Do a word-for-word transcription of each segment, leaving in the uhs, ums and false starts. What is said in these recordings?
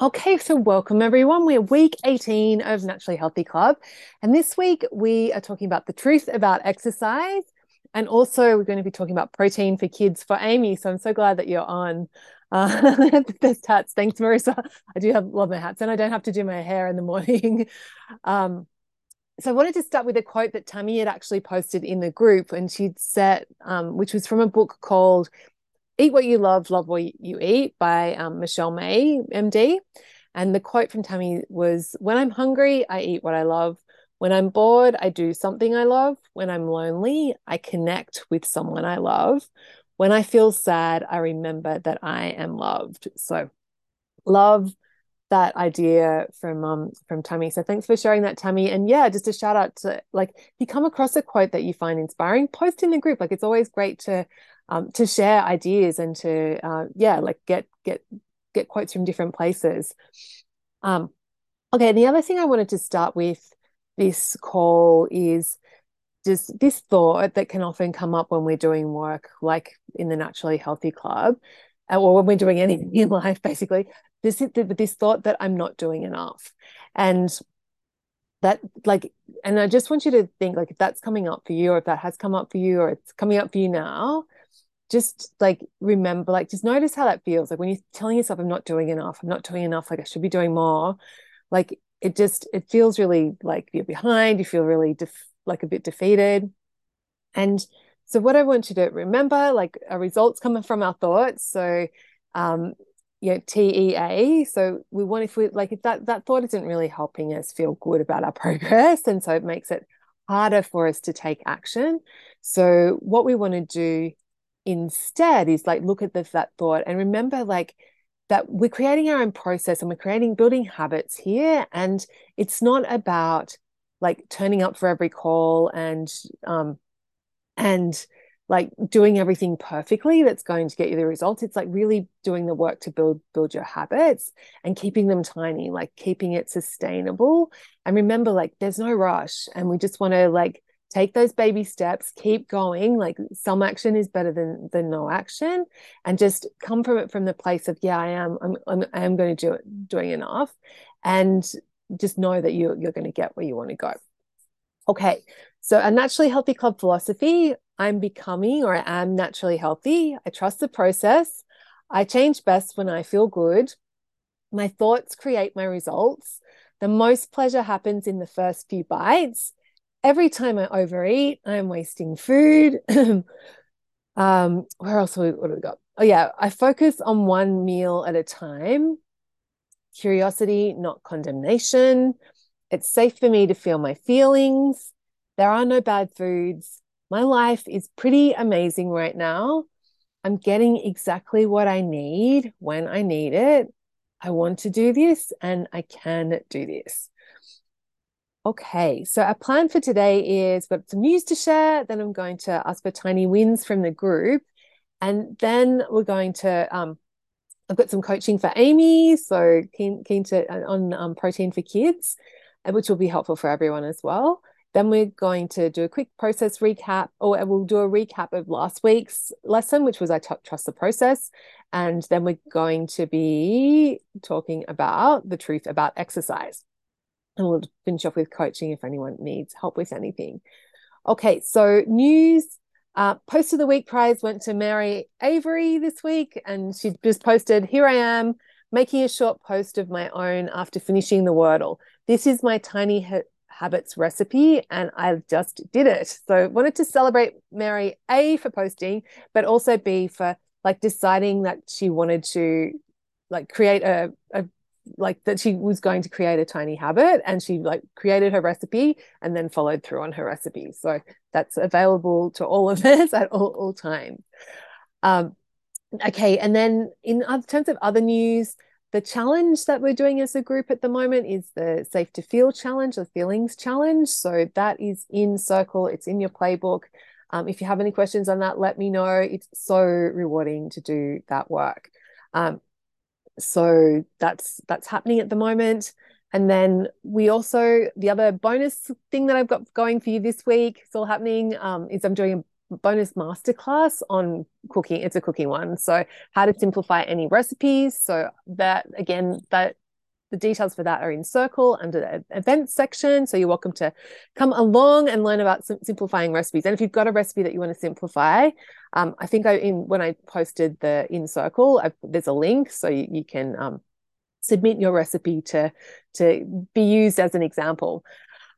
Okay, so welcome everyone. We're week eighteen of Naturally Healthy Club, and this week we are talking about the truth about exercise, and also we're going to be talking about protein for kids for Amy. So I'm so glad that you're on. Uh, best hats. Thanks, Marissa. I do have love my hats, and I don't have to do my hair in the morning. Um, so I wanted to start with a quote that Tammy had actually posted in the group, and she'd said, um, which was from a book called Eat What You Love, Love What You Eat by um, Michelle May, M D. And the quote from Tammy was, when I'm hungry, I eat what I love. When I'm bored, I do something I love. When I'm lonely, I connect with someone I love. When I feel sad, I remember that I am loved. So love that idea from um, from Tammy. So thanks for sharing that, Tammy. And yeah, just a shout out to, like, if you come across a quote that you find inspiring, post in the group. Like, it's always great to Um, to share ideas and to, uh, yeah, like get get get quotes from different places. Um, okay, the other thing I wanted to start with this call is just this thought that can often come up when we're doing work, like in the Naturally Healthy Club, or when we're doing anything in life, basically, this, this thought that I'm not doing enough. And that, like, and I just want you to think, like, if that's coming up for you, or if that has come up for you, or it's coming up for you now, just like remember, like just notice how that feels. Like when you're telling yourself, I'm not doing enough, I'm not doing enough, like I should be doing more. Like it just, it feels really like you're behind, you feel really def- like a bit defeated. And so what I want you to remember, like our results coming from our thoughts. So, um, you know, T E A. So we want, if we like, if that, that thought isn't really helping us feel good about our progress. And so it makes it harder for us to take action. So what we want to do instead is like look at the, that thought and remember like that we're creating our own process and we're creating building habits here, and it's not about like turning up for every call and um and like doing everything perfectly that's going to get you the results. It's like really doing the work to build build your habits and keeping them tiny, like keeping it sustainable. And remember, like there's no rush, and we just want to like take those baby steps, keep going. Like some action is better than than no action, and just come from it from the place of, yeah, I am, I'm, I'm, I am going to do it, doing enough, and just know that you you're going to get where you want to go. Okay, so a Naturally Healthy Club philosophy: I'm becoming, or I am naturally healthy. I trust the process. I change best when I feel good. My thoughts create my results. The most pleasure happens in the first few bites. Every time I overeat, I'm wasting food. um, where else have we, what have we got? Oh, yeah. I focus on one meal at a time. Curiosity, not condemnation. It's safe for me to feel my feelings. There are no bad foods. My life is pretty amazing right now. I'm getting exactly what I need when I need it. I want to do this and I can do this. Okay, so our plan for today is we've got some news to share, then I'm going to ask for tiny wins from the group, and then we're going to, um, I've got some coaching for Amy, so keen, keen to, on um, protein for kids, which will be helpful for everyone as well. Then we're going to do a quick process recap, or we'll do a recap of last week's lesson, which was I t- trust the process, and then we're going to be talking about the truth about exercise. And we'll finish off with coaching if anyone needs help with anything. Okay, so news. Uh, Post of the Week prize went to Mary Avery this week, and she just posted, here I am, making a short post of my own after finishing the Wordle. This is my tiny ha- habits recipe, and I just did it. So wanted to celebrate Mary A for posting, but also B for like deciding that she wanted to like create a, a like that she was going to create a tiny habit, and she like created her recipe and then followed through on her recipe. So that's available to all of us at all, all time. Um, okay. And then in other, terms of other news, the challenge that we're doing as a group at the moment is the Safe to Feel challenge, the feelings challenge. So that is in Circle. It's in your playbook. Um, if you have any questions on that, let me know. It's so rewarding to do that work. Um, So that's that's happening at the moment. And then we also, the other bonus thing that I've got going for you this week, it's all happening, um, is I'm doing a bonus masterclass on cooking. It's a cooking one. So how to simplify any recipes. So that, again, that The details for that are in Circle under the events section. So you're welcome to come along and learn about some simplifying recipes. And if you've got a recipe that you want to simplify, um, I think I in when I posted the in Circle, I've, there's a link so you, you can um, submit your recipe to, to be used as an example.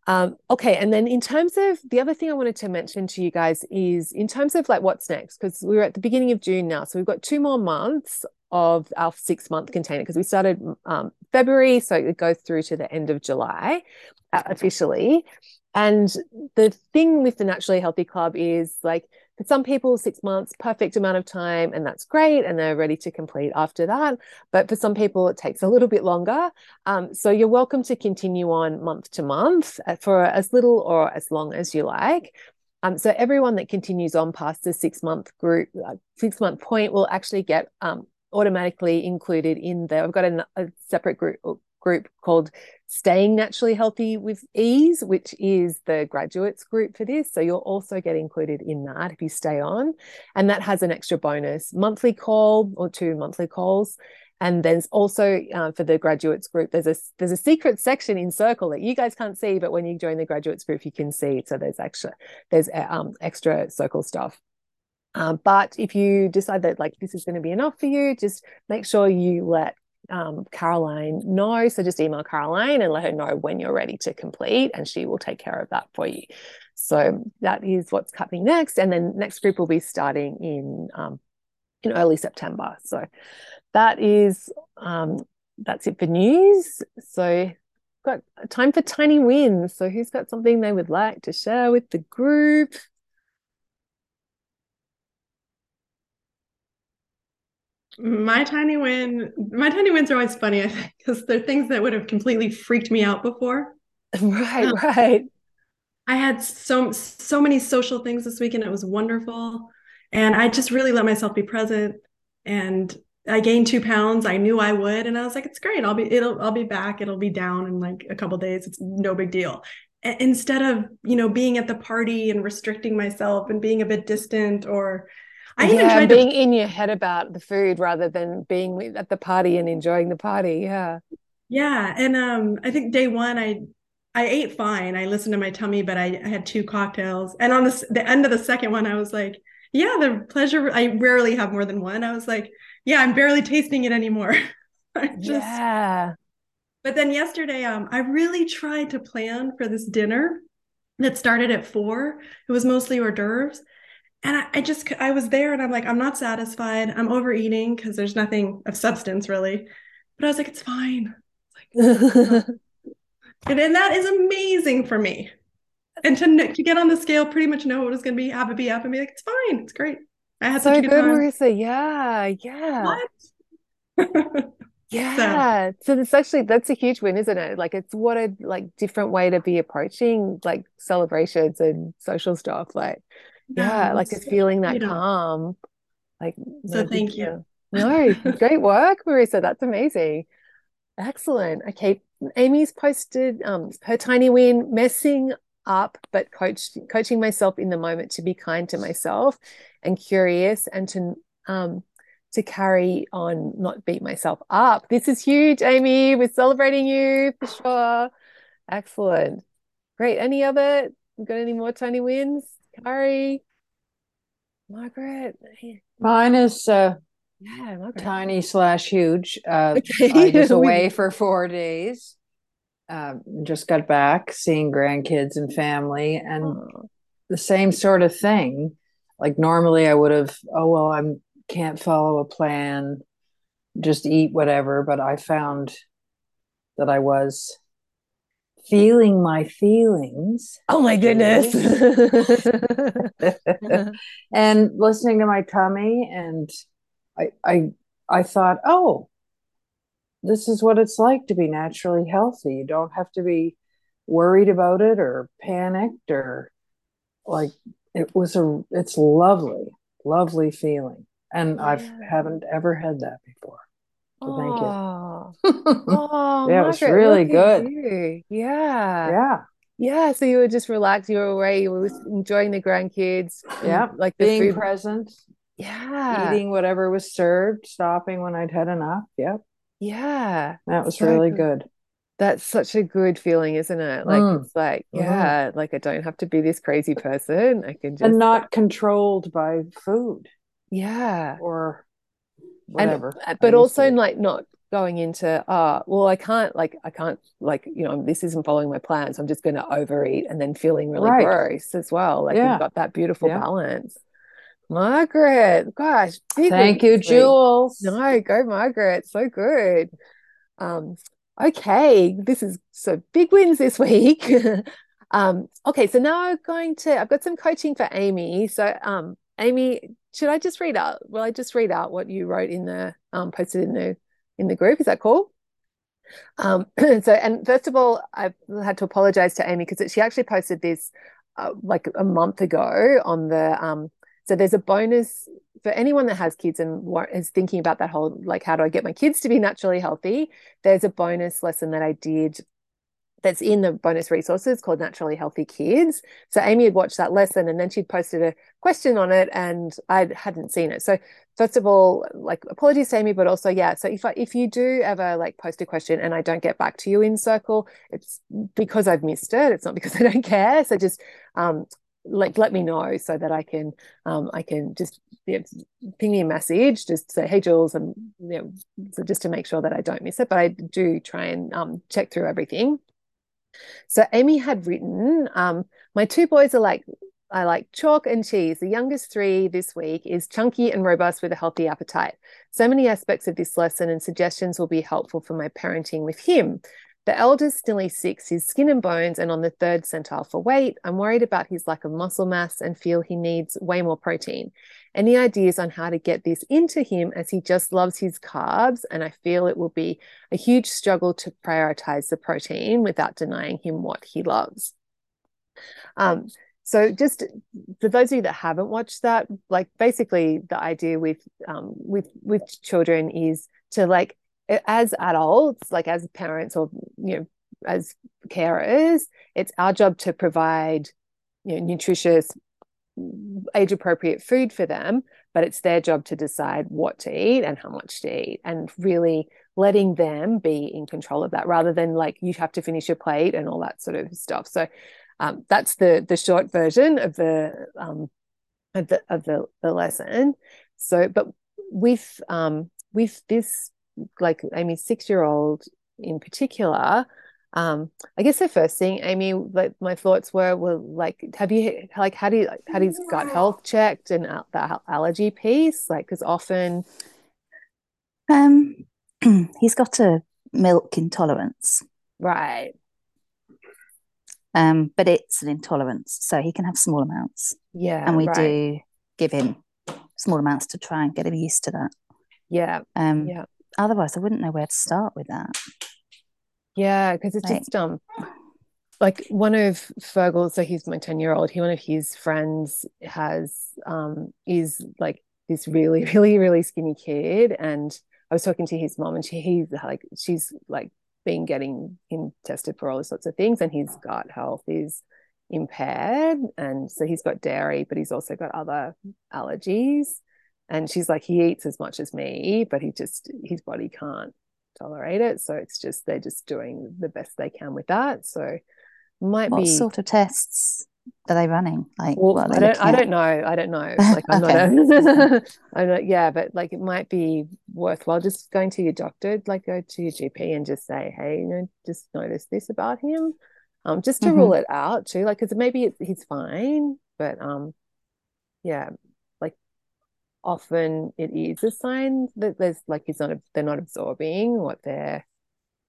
Um, okay. And then in terms of the other thing I wanted to mention to you guys is in terms of like what's next, because we're at the beginning of June now. So we've got two more months of our six month container because we started um, February. So it goes through to the end of July uh, officially. And the thing with the Naturally Healthy Club is like for some people, six months, perfect amount of time, and that's great. And they're ready to complete after that. But for some people, it takes a little bit longer. Um, so you're welcome to continue on month to month for as little or as long as you like. Um, so everyone that continues on past the six month group, uh, six month point will actually get um, automatically included in there. I've got a, a separate group group called Staying Naturally Healthy with Ease, which is the graduates group for this. So you'll also get included in that if you stay on. And that has an extra bonus monthly call or two monthly calls. And then also uh, for the graduates group, there's a there's a secret section in Circle that you guys can't see, but when you join the graduates group, you can see it. So there's extra, there's um, extra Circle stuff. Um, but if you decide that like this is going to be enough for you, just make sure you let um Caroline know. So just email Caroline and let her know when you're ready to complete and she will take care of that for you. So that is what's happening next, and then next group will be starting in um in early September. So that is um that's it for news. So got time for tiny wins. So who's got something they would like to share with the group? My tiny win, my tiny wins are always funny, I think, because they're things that would have completely freaked me out before. Right, um, right. I had so, so many social things this weekend. It was wonderful. And I just really let myself be present. And I gained two pounds. I knew I would. And I was like, it's great. I'll be, it'll, I'll be back. It'll be down in like a couple of days. It's no big deal. A- instead of, you know, being at the party and restricting myself and being a bit distant, or I even yeah, tried being to... in your head about the food rather than being at the party and enjoying the party. Yeah. Yeah. And um, I think day one, I I ate fine. I listened to my tummy, but I, I had two cocktails. And on the, the end of the second one, I was like, yeah, the pleasure. I rarely have more than one. I was like, yeah, I'm barely tasting it anymore. I just... Yeah. But then yesterday, um, I really tried to plan for this dinner that started at four. It was mostly hors d'oeuvres. And I, I just, I was there and I'm like, I'm not satisfied. I'm overeating because there's nothing of substance really. But I was like, it's fine. It's like, and, and that is amazing for me. And to, to get on the scale, pretty much know what it's going to be, have it be up and be like, it's fine. It's great. I had so such a good, good time. Marissa. Yeah. Yeah. What? Yeah. So, so it's actually, that's a huge win, isn't it? Like it's what a like different way to be approaching like celebrations and social stuff. Like, yeah, yeah, like it's feeling that calm. Like, so no, thank you. No, great work, Marissa. That's amazing. Excellent. Okay, Amy's posted um, her tiny win: messing up, but coach, coaching myself in the moment to be kind to myself and curious, and to um, to carry on, not beat myself up. This is huge, Amy. We're celebrating you for sure. Excellent. Great. Any other? Got any more tiny wins? Sorry, Margaret. Mine is uh, yeah, Margaret. Tiny slash huge. Uh, okay. I was away for four days. Uh, just got back, seeing grandkids and family, and oh. the same sort of thing. Like normally, I would have. Oh well, I can't follow a plan. Just eat whatever. But I found that I was feeling my feelings. Oh my goodness. And listening to my tummy, and I I I thought, oh, this is what it's like to be naturally healthy. You don't have to be worried about it or panicked or like it was a it's lovely, lovely feeling. And yeah. I haven't ever had that before. So thank you. Oh, yeah, it was Margaret, really good. Yeah. Yeah. Yeah. So you were just relaxed. You were away. You were enjoying the grandkids. Yeah. Like the being food. Present. Yeah. Eating whatever was served, stopping when I'd had enough. Yep. Yeah. That was So really good. good. That's such a good feeling, isn't it? Like, Mm. it's like, Mm. yeah, like I don't have to be this crazy person. I can And just, not controlled by food yeah. or And, whatever. I but used also to. like not going into, ah, well, I can't like, I can't like, you know, this isn't following my plan, so I'm just going to overeat, and then feeling really Right. gross as well. Like you've Yeah. got that beautiful Yeah. balance. Margaret, gosh, big Thank week you, this week. Jules. No, go Margaret. So good. Um, okay, this is so big wins this week. um, okay, so now I'm going to I've got some coaching for Amy. So um Amy, should I just read out? Will I just read out what you wrote in the um posted in the in the group? Is that cool? Um, so, and first of all, I've had to apologize to Amy because she actually posted this uh, like a month ago on the, um, so there's a bonus for anyone that has kids and wa- is thinking about that whole, like, how do I get my kids to be naturally healthy? There's a bonus lesson that I did that's in the bonus resources called Naturally Healthy Kids. So Amy had watched that lesson and then she'd posted a question on it and I hadn't seen it. So first of all, like, apologies to Amy, but also, yeah, so if I, if you do ever like post a question and I don't get back to you in circle, it's because I've missed it. It's not because I don't care. So just um like let me know so that I can um I can just you know, ping me a message, just say, hey Jules, and you know, so just to make sure that I don't miss it. But I do try and um check through everything. So Amy had written, um, my two boys are like, I like chalk and cheese. The youngest three this week is chunky and robust with a healthy appetite. So many aspects of this lesson and suggestions will be helpful for my parenting with him. The eldest, nearly six, is skin and bones and on the third centile for weight. I'm worried about his lack of muscle mass and feel he needs way more protein. Any ideas on how to get this into him, as he just loves his carbs and I feel it will be a huge struggle to prioritize the protein without denying him what he loves? Um, so just for those of you that haven't watched that, like basically the idea with um, with with children is to like as adults, like as parents or you know as carers, it's our job to provide you know nutritious, age appropriate food for them, but it's their job to decide what to eat and how much to eat, and really letting them be in control of that rather than like you have to finish your plate and all that sort of stuff. So um, that's the the short version of the um of the of the, the lesson. So but with um with this like Amy's six-year-old in particular, um I guess the first thing, Amy, like my thoughts were were like, have you like had he had his gut health checked and uh, the allergy piece, like because often Um, he's got a milk intolerance, right um, but it's an intolerance, so he can have small amounts, yeah and we right do give him small amounts to try and get him used to that. yeah Um, yeah Otherwise, I wouldn't know where to start with that. yeah because it's Like, just um like one of Fergal's, so he's my ten-year-old, he one of his friends has um is like this really really really skinny kid, and I was talking to his mom and she he's like she's like been getting him tested for all those sorts of things, and his gut health is impaired, and so he's got dairy but he's also got other allergies, and she's like, he eats as much as me but he just his body can't tolerate it, so it's just they're just doing the best they can with that. So might what be sort of tests are they running? Like, Well, what are I they don't. looking I at? don't know. I don't know. Like, I'm not Okay. a. I'm not. Yeah, but like, it might be worthwhile just going to your doctor, like go to your G P, and just say, hey, you know, just notice this about him, um, just to hmm rule it out too, like, because maybe it, he's fine, but um, yeah, like often it is a sign that there's like he's not. They're not absorbing what they're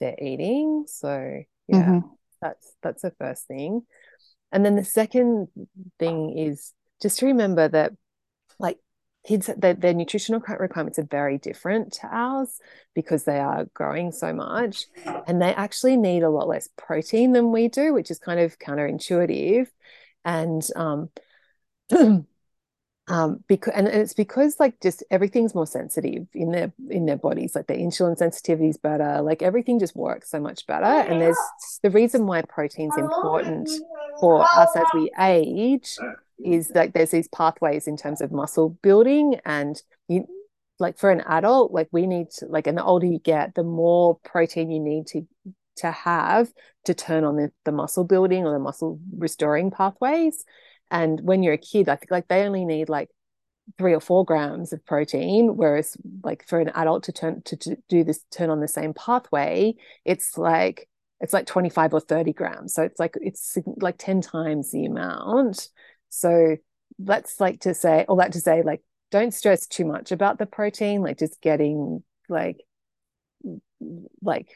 they're eating. So yeah, hmm that's that's the first thing. And then the second thing is just to remember that, like, kids, their, their nutritional requ- requirements are very different to ours because they are growing so much, and they actually need a lot less protein than we do, which is kind of counterintuitive. And um, um because and and it's because like just everything's more sensitive in their in their bodies, like their insulin sensitivity is better, like everything just works so much better. And there's the reason why protein's important for us as we age is like there's these pathways in terms of muscle building, and you like for an adult, like we need to, like, and the older you get, the more protein you need to to have to turn on the, the muscle building or the muscle restoring pathways. And when you're a kid, I think like they only need like three or four grams of protein, whereas like for an adult to turn to, to do this, turn on the same pathway, it's like it's like twenty-five or thirty grams. So it's like it's like ten times the amount. So that's like to say all that to say like don't stress too much about the protein, like just getting like like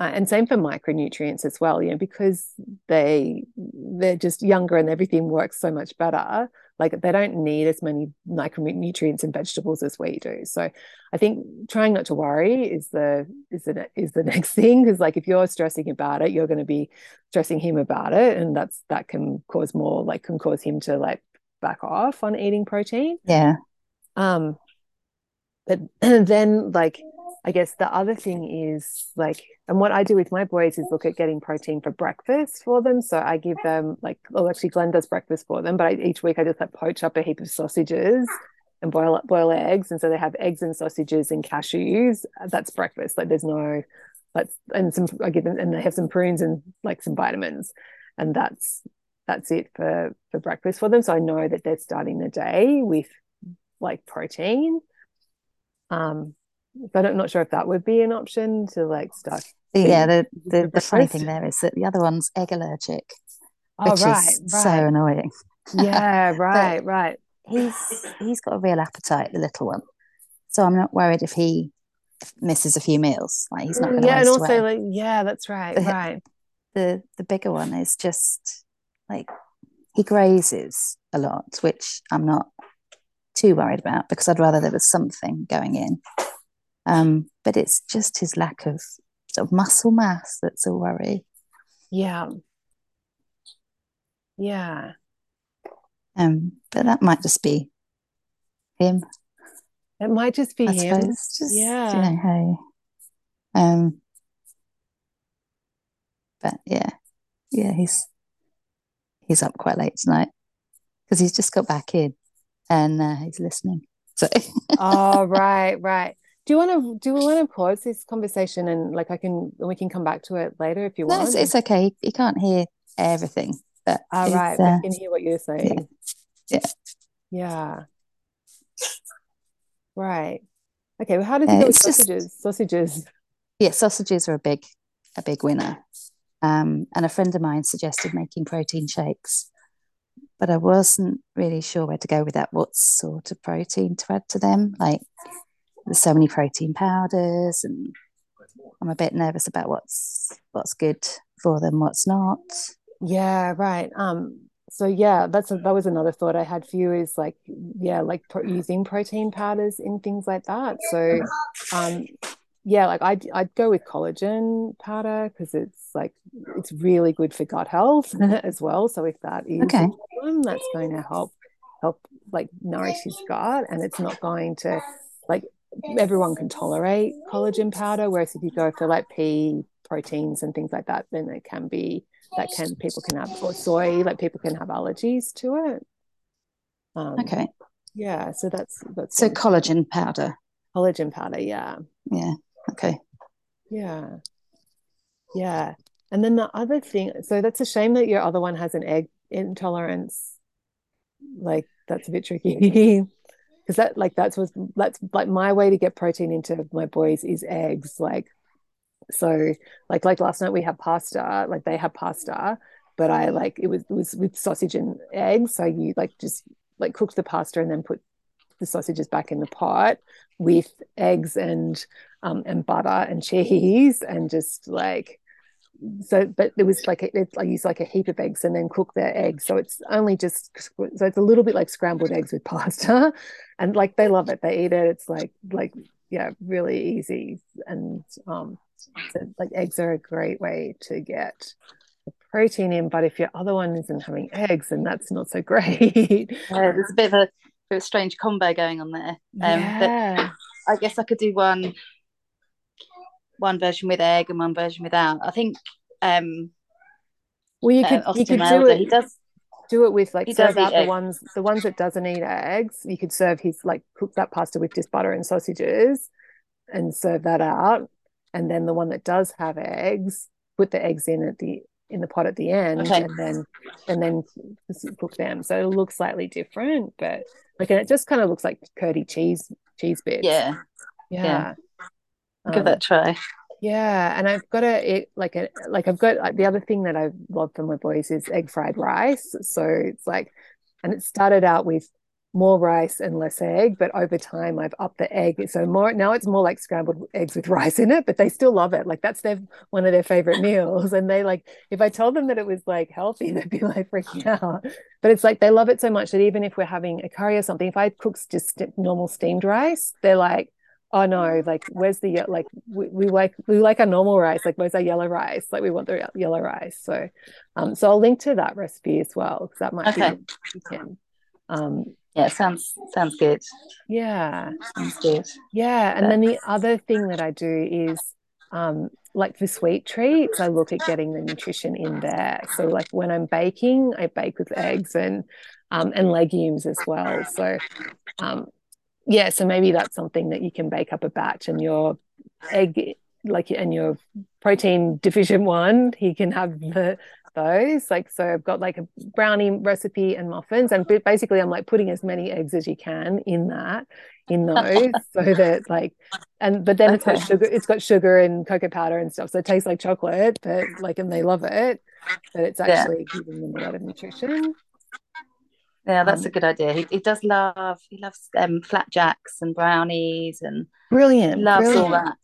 uh, and same for micronutrients as well, you know, because they they're just younger and everything works so much better. Like they don't need as many micronutrients in vegetables as we do. So I think trying not to worry is the is the is the next thing, because like if you're stressing about it, you're going to be stressing him about it, and that's that can cause more like can cause him to like back off on eating protein. Yeah. Um. But then like I guess the other thing is like, and what I do with my boys is look at getting protein for breakfast for them. So I give them like, oh, actually Glenn does breakfast for them, but I, each week I just like poach up a heap of sausages and boil up, boil eggs. And so they have eggs and sausages and cashews. That's breakfast. Like there's no, that's, and some, I give them, and they have some prunes and like some vitamins, and that's, that's it for, for breakfast for them. So I know that they're starting the day with like protein. Um, But I'm not sure if that would be an option to like start. Yeah, the the, the funny thing there is that the other one's egg allergic, oh, which right, is right. so annoying. Yeah, right, right. He's he's got a real appetite, the little one. So I'm not worried if he misses a few meals. Like he's not going to. Yeah, and also away. like yeah, that's right, but right. The the bigger one is just like he grazes a lot, which I'm not too worried about because I'd rather there was something going in. Um, but it's just his lack of sort of muscle mass that's a worry. Yeah. Yeah. Um, but that might just be him. It might just be I him. Suppose. Just, yeah. You know, hey. Um. But yeah, yeah, he's he's up quite late tonight because he's just got back in and uh, he's listening. So. Oh right, right. Do you want to do we want to pause this conversation and like I can we can come back to it later if you no, want? It's, it's okay. He, he can't hear everything, but all oh, right, uh, we can hear what you're saying. Yeah, yeah, yeah. Right. Okay. Well, how does it uh, go with sausages? Just, sausages. Yeah, sausages are a big, a big winner. Um, and a friend of mine suggested making protein shakes, but I wasn't really sure where to go with that. What sort of protein to add to them, like. There's so many protein powders and I'm a bit nervous about what's what's good for them, what's not. Yeah, right. Um. So, yeah, that's a, that was another thought I had for you is like, yeah, like pro- using protein powders in things like that. So, um, yeah, like I'd, I'd go with collagen powder because it's like it's really good for gut health as well. So if that is okay. a problem, that's going to help, help like nourish his gut, and it's not going to like – everyone can tolerate collagen powder, whereas if you go for like pea proteins and things like that, then it can be that can people can have, or soy, like people can have allergies to it. Um, okay. Yeah, so that's that's so collagen powder. Collagen powder, yeah. Yeah. Okay. Yeah. Yeah. And then the other thing, so that's a shame that your other one has an egg intolerance. Like that's a bit tricky. Because that, like, that's was that's like my way to get protein into my boys is eggs. Like, so, like, like last night we had pasta. Like they had pasta, but I like it was it was with sausage and eggs. So you like just like cooked the pasta and then put the sausages back in the pot with eggs and um and butter and cheese and just like so. But it was like it, I used like a heap of eggs and then cook their eggs. So it's only just so it's a little bit like scrambled eggs with pasta. And like they love it, they eat it. It's like like yeah, really easy. And um, so like eggs are a great way to get the protein in. But if your other one isn't having eggs, then that's not so great. Yeah, there's a bit of a, bit of a strange combo going on there. Um, yeah. I guess I could do one one version with egg and one version without. I think. Um, well, you could uh, you could do it. He does. do it with like, he serve out the ones the ones that doesn't eat eggs. You could serve his, like, cook that pasta with just butter and sausages and serve that out. And then the one that does have eggs, put the eggs in at the in the pot at the end, okay. and then and then cook them. So it'll look slightly different, but like, and it just kind of looks like curdy cheese cheese bits. Yeah, yeah. yeah. Give um, that a try. Yeah, and I've got a it, like a like I've got like, the other thing that I love for my boys is egg fried rice. So it's like, and it started out with more rice and less egg, but over time I've upped the egg. So more now it's more like scrambled eggs with rice in it, but they still love it. Like that's their one of their favorite meals. And they like, if I told them that it was like healthy, they'd be like freaking out. But it's like they love it so much that even if we're having a curry or something, if I cook just normal steamed rice, they're like, oh no, like where's the, like we, we like we like our normal rice, like where's our yellow rice, like we want the yellow rice. So um so I'll link to that recipe as well, because that might okay. be you can um yeah sounds sounds good yeah sounds good yeah and That's... then the other thing that I do is um like for sweet treats, I look at getting the nutrition in there. So like when I'm baking, I bake with eggs and um and legumes as well. So um yeah, so maybe that's something that you can bake up a batch, and your egg, like, and your protein deficient one, he can have the, those. Like, so I've got like a brownie recipe and muffins, and basically I'm like putting as many eggs as you can in that, in those, so that like, and but then okay. it's got sugar, it's got sugar and cocoa powder and stuff, so it tastes like chocolate, but like, and they love it, but it's actually yeah. giving them a lot of nutrition. Yeah, that's um, a good idea. He, he does love, he loves um, flapjacks and brownies and brilliant, loves brilliant. all that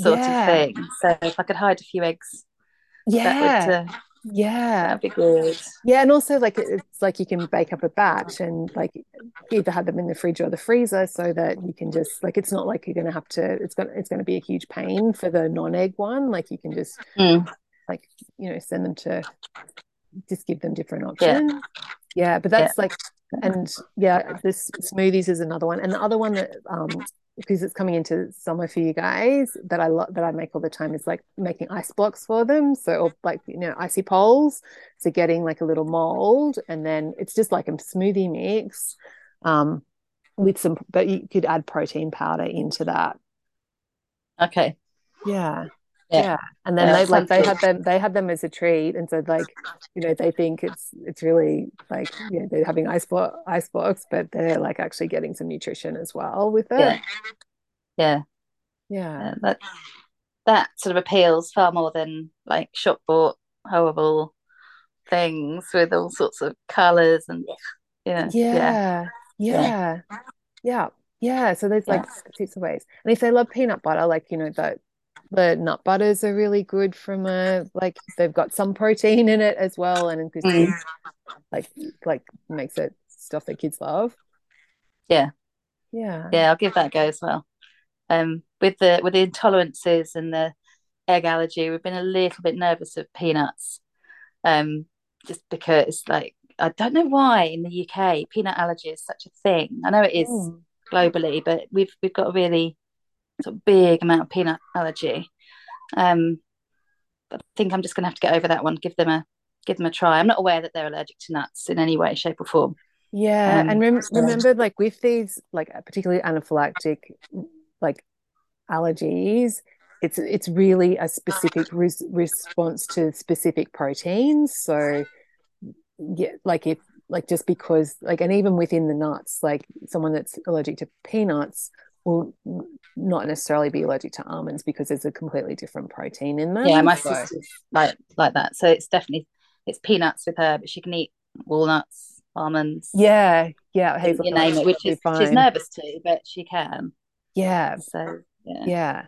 sort yeah. of thing. So if I could hide a few eggs, yeah, that would, uh, yeah, that'd be good. Yeah, and also like it's like you can bake up a batch and like either have them in the fridge or the freezer, so that you can just like, it's not like you're going to have to. It's going it's going to be a huge pain for the non-egg one. Like you can just mm. like you know send them to, just give them different options. Yeah. Yeah, but that's yeah. like, and yeah, this smoothies is another one. And the other one that, um, because it's coming into summer for you guys, that I love, that I make all the time is like making ice blocks for them. So, or like, you know, icy poles. So getting like a little mold, and then it's just like a smoothie mix um, with some, but you could add protein powder into that. Okay. Yeah. Yeah. yeah and then yeah, they like they good. had them they had them as a treat, and so like you know they think it's it's really like you know, they're having ice block ice blocks, but they're like actually getting some nutrition as well with it. yeah yeah, yeah. yeah that, that sort of appeals far more than like shop bought horrible things with all sorts of colours and you know, yeah yeah yeah yeah yeah, yeah. So there's like yeah. heaps of ways. And if they love peanut butter, like you know that the nut butters are really good from a like they've got some protein in it as well, and because mm. like like makes it stuff that kids love. Yeah, yeah, yeah. I'll give that a go as well. Um, with the with the intolerances and the egg allergy, we've been a little bit nervous of peanuts, um, just because like I don't know why in the U K peanut allergy is such a thing. I know it is mm. globally, but we've we've got a really sort of big amount of peanut allergy. Um, but I think I'm just going to have to get over that one. Give them a give them a try. I'm not aware that they're allergic to nuts in any way, shape, or form. Yeah, um, and rem- so. remember, like with these, like particularly anaphylactic, like allergies, it's it's really a specific res- response to specific proteins. So, yeah, like if like just because like, and even within the nuts, like someone that's allergic to peanuts will not necessarily be allergic to almonds because there's a completely different protein in them. Yeah, my so. sister's like like that. So it's definitely it's peanuts with her, but she can eat walnuts, almonds. Yeah, yeah, hazelnuts, you name it. Which is fine. She's nervous too, but she can. Yeah. So yeah. yeah.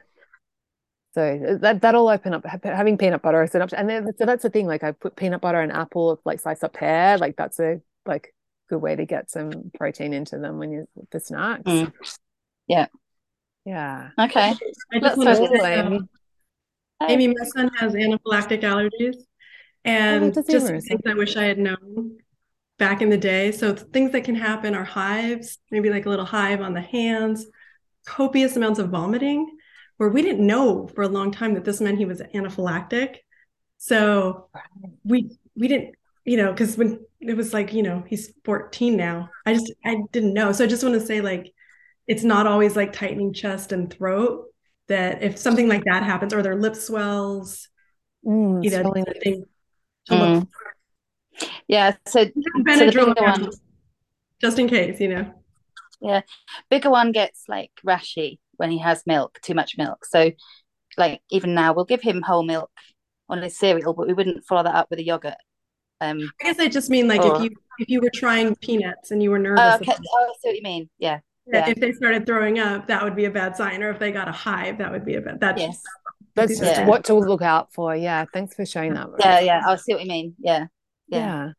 So that that'll open up having peanut butter as an option, and then, so that's the thing. Like I put peanut butter and apple, like slice up pear. Like that's a like good way to get some protein into them when you for snacks. Mm. Yeah. Yeah. Okay. I just That's want to say, um, Amy, my son has anaphylactic allergies, and oh, just things I wish I had known back in the day. So things that can happen are hives, maybe like a little hive on the hands, copious amounts of vomiting, where we didn't know for a long time that this meant he was anaphylactic. So we we didn't you know, because when it was like, you know, he's fourteen now, I just, I didn't know. So I just want to say, like, it's not always like tightening chest and throat, that if something like that happens, or their lip swells, mm, you know, really the thing to mm. look for. Yeah. So, so the bigger one, just in case, you know. Yeah. Bigger one gets like rashy when he has milk, too much milk. So like even now we'll give him whole milk on his cereal, but we wouldn't follow that up with a yogurt. Um, I guess I just mean like or, if you if you were trying peanuts and you were nervous. Oh, okay. About, oh, I see what you mean. Yeah. Yeah. If they started throwing up, that would be a bad sign. Or if they got a hive, that would be a bad sign. Yes. That's yeah. just what to look out for. Yeah. Thanks for showing that. Yeah. Yeah. I see what you mean. Yeah. Yeah.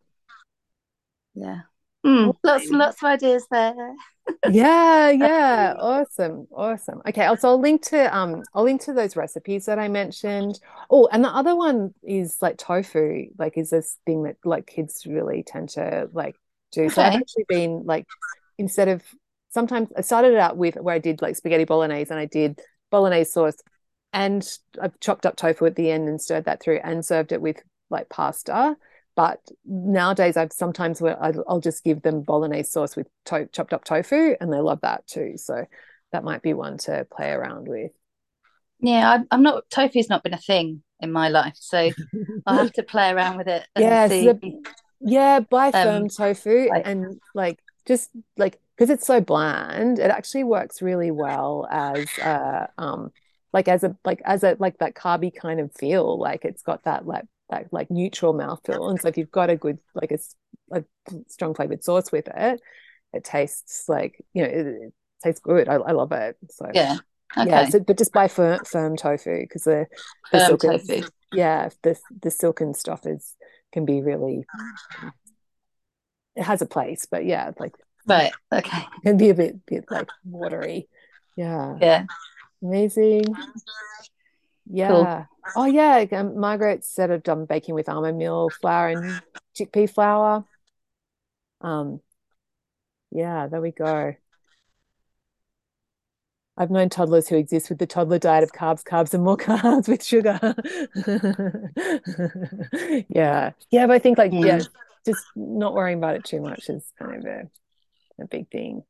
Yeah. yeah. Mm. Lots and lots of ideas there. yeah. Yeah. Awesome. Awesome. Okay. Also, I'll link to um, I'll link to those recipes that I mentioned. Oh, and the other one is like tofu. Like, is this thing that like kids really tend to like do. So okay. I've actually been like, instead of sometimes I started it out with where I did like spaghetti bolognese, and I did bolognese sauce and I've chopped up tofu at the end and stirred that through and served it with like pasta. But nowadays I've sometimes where I'll just give them bolognese sauce with to- chopped up tofu, and they love that too. So that might be one to play around with. Yeah, I'm not, tofu's not been a thing in my life, so I'll have to play around with it. And yeah, see. The, yeah, buy firm um, tofu like, and like just like, because it's so bland, it actually works really well as uh um like as a like as a like that carby kind of feel. Like it's got that like that like neutral mouthfeel, and so if you've got a good like a, a strong flavored sauce with it, it tastes like, you know, it, it tastes good. I, I love it. So yeah, okay. Yeah. So, but just buy firm, firm tofu, because the, the firm silken, tofu. Yeah, the the silken stuff is can be really. It has a place, but yeah, like. Right. Okay. It can be a bit, bit like watery. Yeah. Yeah. Amazing. Yeah. Cool. Oh yeah. Um, Margaret said I've done baking with almond meal flour and chickpea flour. Um. Yeah. There we go. I've known toddlers who exist with the toddler diet of carbs, carbs, and more carbs with sugar. yeah. Yeah, but I think like yeah. yeah, just not worrying about it too much is kind of a. A big thing.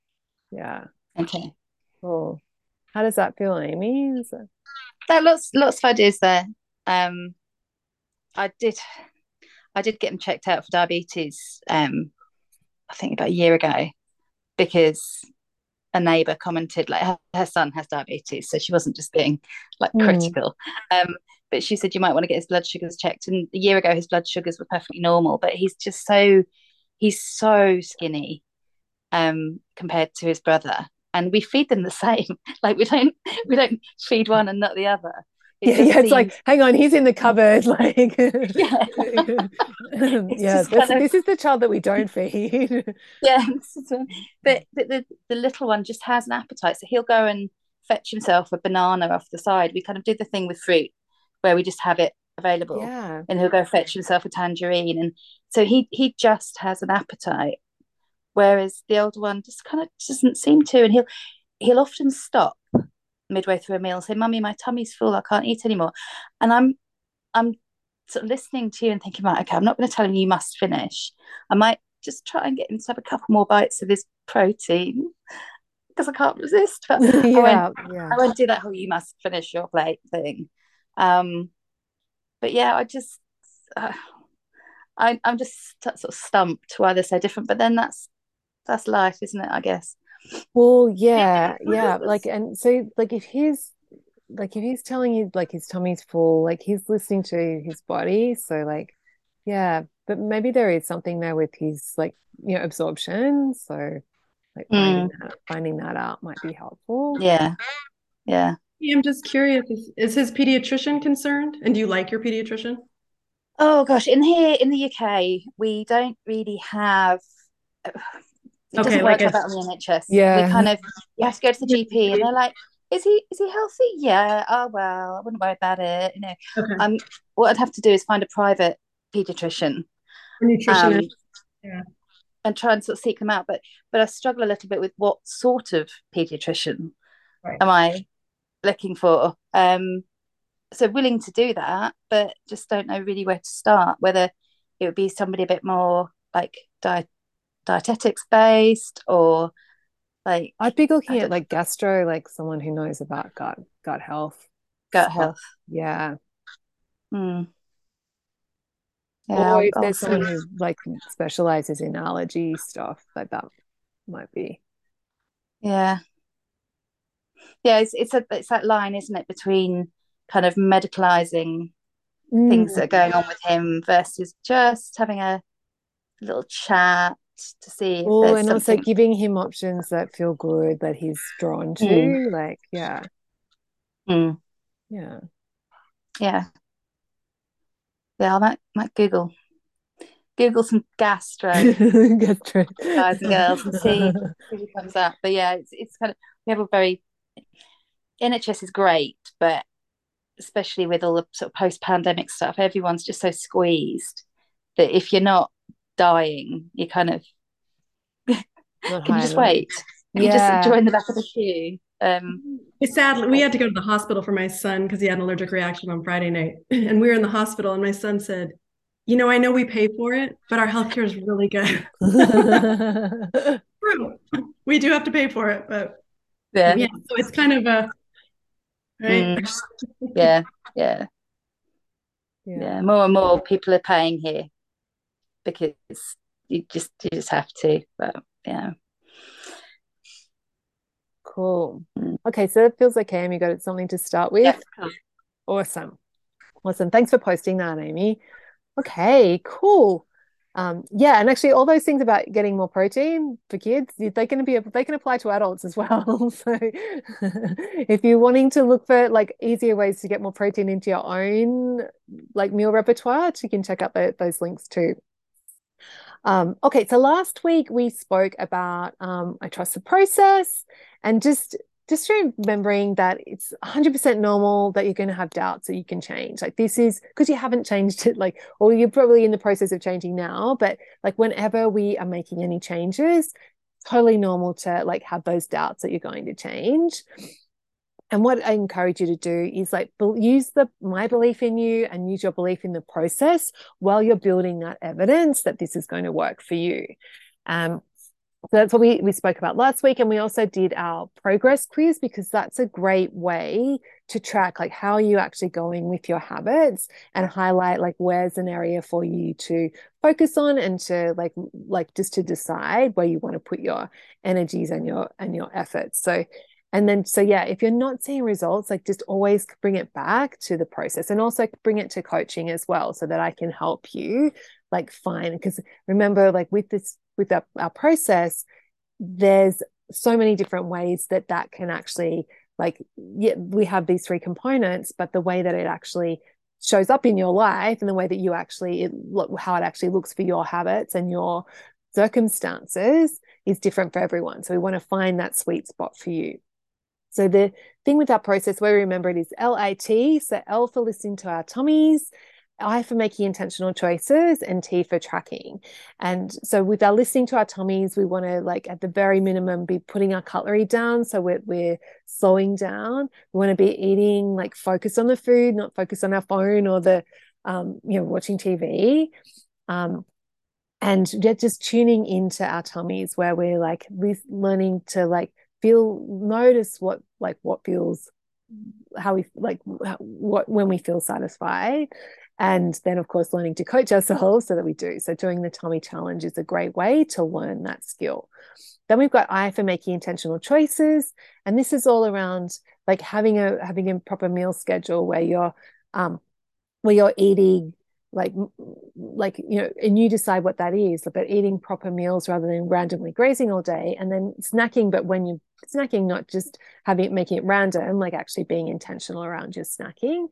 Yeah. Okay. Cool. How does that feel, Amy? Is that... There are lots lots of ideas there. Um I did I did get them checked out for diabetes um I think about a year ago, because a neighbour commented like her, her son has diabetes, so she wasn't just being like critical. Mm. Um but she said you might want to get his blood sugars checked, and a year ago his blood sugars were perfectly normal, but he's just so he's so skinny um compared to his brother, and we feed them the same. Like we don't we don't feed one and not the other. It yeah, yeah seems... it's like, hang on, he's in the cupboard like yeah, yeah this, of... this is the child that we don't feed. yeah but, but the, the little one just has an appetite, so he'll go and fetch himself a banana off the side. We kind of do the thing with fruit where we just have it available, yeah. and he'll go fetch himself a tangerine, and so he he just has an appetite. Whereas the older one just kind of doesn't seem to, and he'll he'll often stop midway through a meal and say, "Mummy, my tummy's full. I can't eat anymore." And I'm I'm sort of listening to you and thinking, "Right, okay, I'm not going to tell him you must finish. I might just try and get him to have a couple more bites of his protein because I can't resist." But yeah, I won't, yeah. I won't do that whole "you must finish your plate" thing. Um, but yeah, I just uh, I, I'm just sort of stumped why they're so different. But then that's that's life, isn't it, I guess? Well, yeah, yeah. Like, and so like if he's like if he's telling you like his tummy's full, like he's listening to his body. So like, yeah, but maybe there is something there with his like, you know, absorption. So like finding, mm. that, finding that out might be helpful. Yeah. Yeah. I'm just curious, is, is his pediatrician concerned? And do you like your pediatrician? Oh gosh, in here in the U K, we don't really have It okay, doesn't like work a, about on the N H S. Yeah. We kind of, you have to go to the G P, and they're like, is he is he healthy? Yeah. Oh, well, I wouldn't worry about it. You know, okay. um, what I'd have to do is find a private paediatrician. A nutritionist. Um, yeah. And try and sort of seek them out. But but I struggle a little bit with what sort of paediatrician right. am I looking for. Um, so willing to do that, but just don't know really where to start, whether it would be somebody a bit more like diet dietetics based, or like I'd be looking at like gastro, like someone who knows about gut gut health. Gut health. Yeah. Mm. Yeah, or if there's someone who like specializes in allergy stuff, like that might be. Yeah. Yeah, it's it's a it's that line, isn't it, between kind of medicalizing mm. things that are going on with him versus just having a little chat to see. Oh, and something... also giving him options that feel good, that he's drawn to. Mm. Like, yeah. Mm. Yeah. Yeah. Yeah, I might might Google. Google some gastro, gastro. guys and girls, and see who comes up. But yeah, it's it's kind of, we have a very, N H S is great, but especially with all the sort of post-pandemic stuff, everyone's just so squeezed that if you're not dying, you kind of can you just wait. You yeah. just join the back of the queue. Um, sadly, we had to go to the hospital for my son because he had an allergic reaction on Friday night, and we were in the hospital, and my son said, you know, I know we pay for it, but our healthcare is really good. True. We do have to pay for it, but yeah. yeah so it's kind of a right. Mm. Yeah, yeah, yeah. Yeah. More and more people are paying here because you just you just have to. But yeah. Cool. Mm. Okay, so it feels like Amy, you got something to start with. Yeah. Awesome. Awesome. Thanks for posting that, Amy. Okay, cool. Um, yeah, and actually all those things about getting more protein for kids, they can be they can apply to adults as well. So if you're wanting to look for like easier ways to get more protein into your own like meal repertoire, you can check out the, those links too. Um, okay, so last week we spoke about um, I trust the process, and just just remembering that it's one hundred percent normal that you're going to have doubts that you can change. Like this is because you haven't changed it, like, or you're probably in the process of changing now, but like whenever we are making any changes, totally normal to like have those doubts that you're going to change. And what I encourage you to do is like use the my belief in you and use your belief in the process while you're building that evidence that this is going to work for you. Um, So that's what we, we spoke about last week. And we also did our progress quiz because that's a great way to track like how are you actually going with your habits and highlight like where's an area for you to focus on and to like like just to decide where you want to put your energies and your and your efforts. So and then so yeah, if you're not seeing results, like just always bring it back to the process and also bring it to coaching as well so that I can help you like find, because remember like with this with our, our process, there's so many different ways that that can actually like, yeah, we have these three components, but the way that it actually shows up in your life and the way that you actually, it, how it actually looks for your habits and your circumstances is different for everyone. So we want to find that sweet spot for you. So the thing with our process where we remember it is L I T, so L for listening to our tummies, I for making intentional choices, and T for tracking. And so with our listening to our tummies, we want to like at the very minimum be putting our cutlery down. So we're, we're slowing down. We want to be eating like focused on the food, not focused on our phone or the, um, you know, watching T V. Um, and just tuning into our tummies where we're like learning to like feel, notice what, like what feels, how we like what, when we feel satisfied. And then, of course, learning to coach ourselves so that we do. So doing the tummy challenge is a great way to learn that skill. Then we've got I for making intentional choices. And this is all around like having a having a proper meal schedule where you're um, where you're eating like like, you know, and you decide what that is, but eating proper meals rather than randomly grazing all day, and then snacking. But when you're snacking, not just having it, making it random, like actually being intentional around your snacking.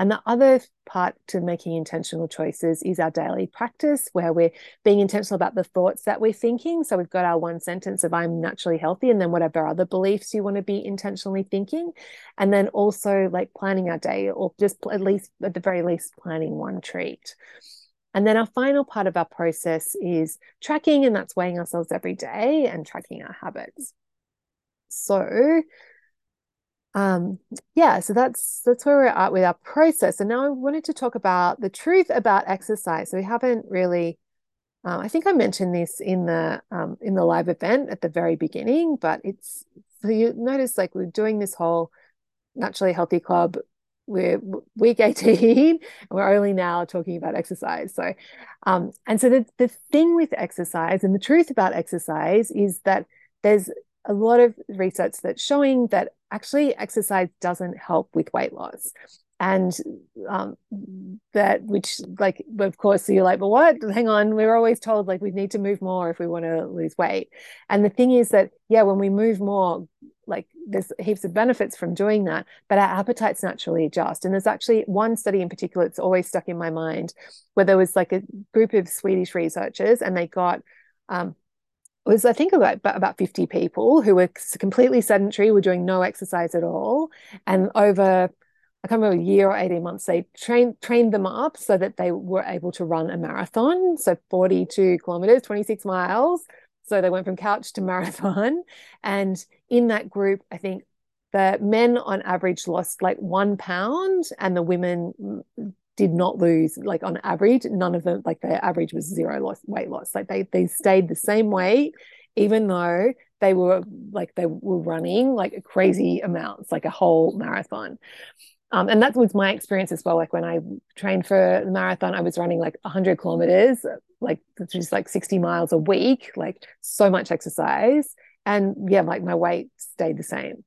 And the other part to making intentional choices is our daily practice where we're being intentional about the thoughts that we're thinking. So we've got our one sentence of I'm naturally healthy and then whatever other beliefs you want to be intentionally thinking. And then also like planning our day or just at least at the very least planning one treat. And then our final part of our process is tracking, and that's weighing ourselves every day and tracking our habits. So Um, yeah, so that's that's where we're at with our process. And now I wanted to talk about the truth about exercise. So we haven't really, um, I think I mentioned this in the um, in the live event at the very beginning, but it's, so you notice like we're doing this whole Naturally Healthy Club, we're week eighteen, and we're only now talking about exercise. So, um, and so the, the thing with exercise and the truth about exercise is that there's a lot of research that's showing that actually exercise doesn't help with weight loss. And um, that, which like, of course, so you're like, well, what? Hang on. We're always told like we need to move more if we want to lose weight. And the thing is that, yeah, when we move more, like there's heaps of benefits from doing that, but our appetites naturally adjust. And there's actually one study in particular that's always stuck in my mind, where there was like a group of Swedish researchers, and they got, um, it was I think about, about fifty people who were completely sedentary, were doing no exercise at all. And over, I can't remember, a year or eighteen months, they trained trained them up so that they were able to run a marathon. So forty-two kilometers, twenty-six miles. So they went from couch to marathon. And in that group, I think the men on average lost like one pound and the women did not lose, like on average, none of them, like their average was zero loss, weight loss. Like they they stayed the same weight, even though they were like, they were running like crazy amounts, like a whole marathon. Um, and that was my experience as well. Like when I trained for the marathon, I was running like one hundred kilometers, like just like sixty miles a week, like so much exercise. And yeah, like my weight stayed the same.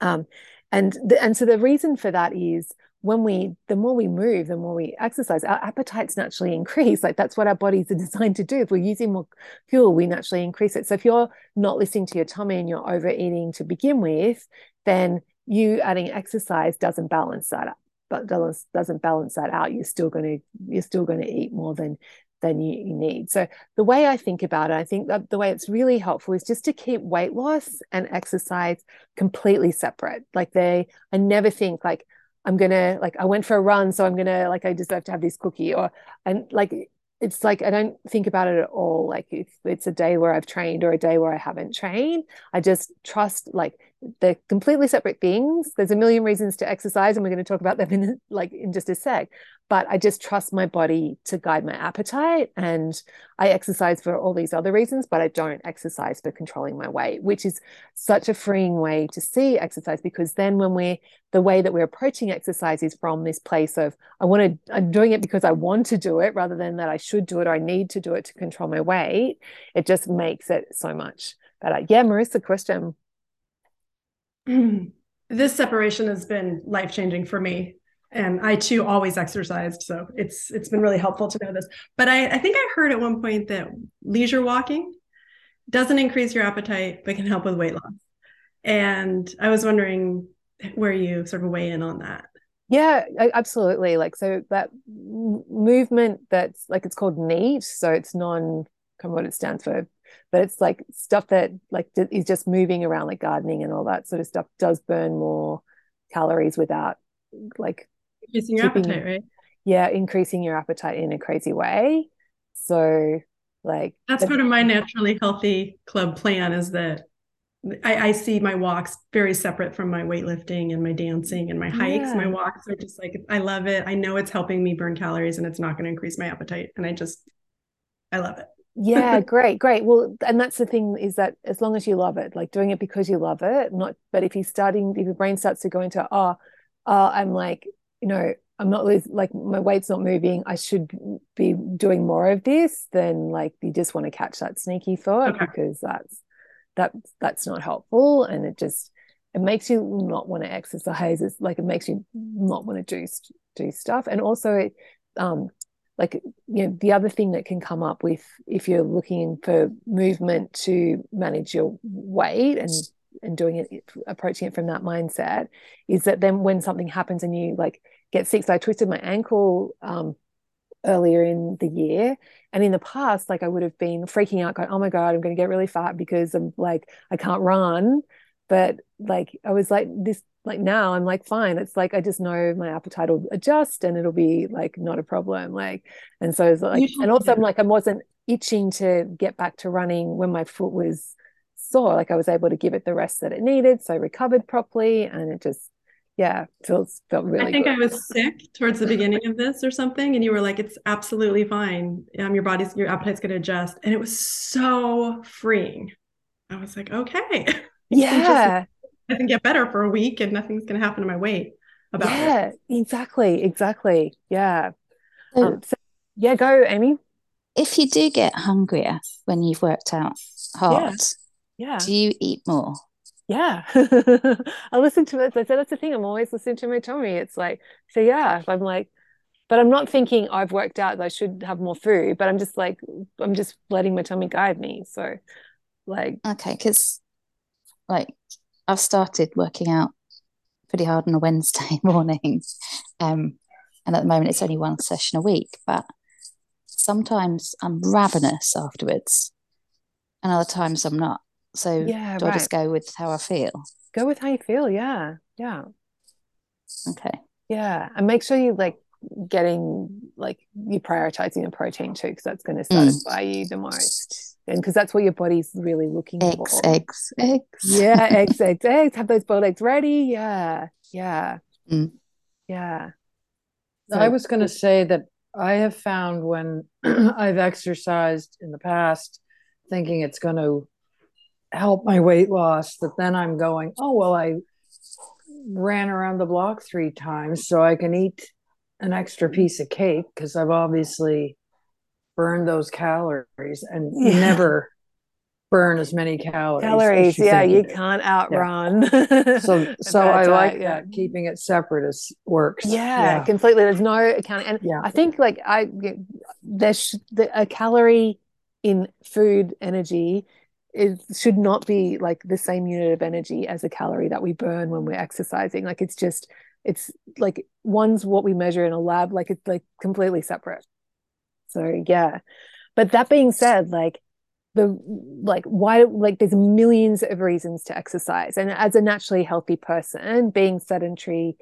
Um, and the, and so the reason for that is when we, the more we move, the more we exercise, our appetites naturally increase. Like that's what our bodies are designed to do. If we're using more fuel, we naturally increase it. So if you're not listening to your tummy and you're overeating to begin with, then you adding exercise doesn't balance that up, but doesn't balance that out. You're still going to, you're still going to eat more than, than you, you need. So the way I think about it, I think that the way it's really helpful is just to keep weight loss and exercise completely separate. Like they, I never think like, I'm going to like, I went for a run, so I'm going to like, I deserve to have this cookie, or, and like, it's like, I don't think about it at all. Like if it's a day where I've trained or a day where I haven't trained, I just trust like they're completely separate things. There's a million reasons to exercise, and we're going to talk about them in like in just a sec, but I just trust my body to guide my appetite. And I exercise for all these other reasons, but I don't exercise for controlling my weight, which is such a freeing way to see exercise, because then when we're, the way that we're approaching exercise is from this place of, I want to, I'm doing it because I want to do it rather than that I should do it or I need to do it to control my weight. It just makes it so much better. Yeah, Marissa, question. This separation has been life-changing for me. And I too always exercised. So it's, it's been really helpful to know this, but I, I think I heard at one point that leisure walking doesn't increase your appetite, but can help with weight loss. And I was wondering where you sort of weigh in on that. Yeah, absolutely. Like, so that movement that's like, it's called NEAT. So it's non, I can't remember what it stands for, but it's like stuff that like is just moving around, like gardening and all that sort of stuff, does burn more calories without like, increasing your keeping, appetite, right? Yeah, increasing your appetite in a crazy way. So like that's the, part of my Naturally Healthy Club plan is that I, I see my walks very separate from my weightlifting and my dancing and my hikes. Yeah. My walks are just like, I love it. I know it's helping me burn calories and it's not going to increase my appetite. And I just, I love it. Yeah, great, great. Well, and that's the thing is that as long as you love it, like doing it because you love it, not, but if you're starting, if your brain starts to go into, oh, oh I'm like, you know, I'm not losing, like my weight's not moving, I should be doing more of this, then like you just want to catch that sneaky thought, okay, because that's that that's not helpful, and it just it makes you not want to exercise. It's like it makes you not want to do do stuff. And also um like, you know, the other thing that can come up with if you're looking for movement to manage your weight and and doing it, approaching it from that mindset, is that then when something happens and you like get sick. So I twisted my ankle um, earlier in the year. And in the past, like I would have been freaking out going, oh my God, I'm going to get really fat because I'm like, I can't run. But like, I was like this, like now I'm like, fine. It's like, I just know my appetite will adjust and it'll be like, not a problem. Like, and so it's like, and also I'm like, I wasn't itching to get back to running when my foot was sore, like I was able to give it the rest that it needed, so recovered properly, and it just, yeah, felt, felt really good. I think good. I was sick towards the beginning of this or something, and you were like, it's absolutely fine. Um, your body's, your appetite's going to adjust. And it was so freeing. I was like, okay. Yeah. I can get better for a week and nothing's going to happen to my weight about yeah, it. Yeah, exactly. Exactly. Yeah. So, um, so, yeah, go, Amy. If you do get hungrier when you've worked out hard, yeah. Yeah. Do you eat more? Yeah. I listen to it. I said, that's the thing. I'm always listening to my tummy. It's like, so yeah, I'm like, but I'm not thinking I've worked out that I should have more food, but I'm just like, I'm just letting my tummy guide me. So like. Okay. Cause like I've started working out pretty hard on a Wednesday morning. Um, and at the moment it's only one session a week, but sometimes I'm ravenous afterwards and other times I'm not. So yeah, do right. I just go with how I feel? Go with how you feel, yeah, yeah. Okay. Yeah, and make sure you like getting, like you're prioritising your protein too, because that's going to satisfy mm. you the most. And because that's what your body's really looking eggs, for. Eggs, eggs, eggs. Yeah, eggs, eggs, eggs. Have those boiled eggs ready. Yeah, yeah, mm. yeah. So, I was going to say that I have found when I've exercised in the past thinking it's going to help my weight loss, that then I'm going, oh, well, I ran around the block three times so I can eat an extra piece of cake because I've obviously burned those calories and yeah. never burn as many calories. Calories, you yeah, you do. Can't outrun. Yeah. So so I diet, like yeah. that, keeping it separate is, works. Yeah, yeah, completely. There's no accounting. And yeah. I think like I there's a calorie in food energy it should not be like the same unit of energy as a calorie that we burn when we're exercising. Like it's just, it's like one's what we measure in a lab, like it's like completely separate. So yeah. But that being said, like the, like why, like there's millions of reasons to exercise. And as a naturally healthy person, being sedentary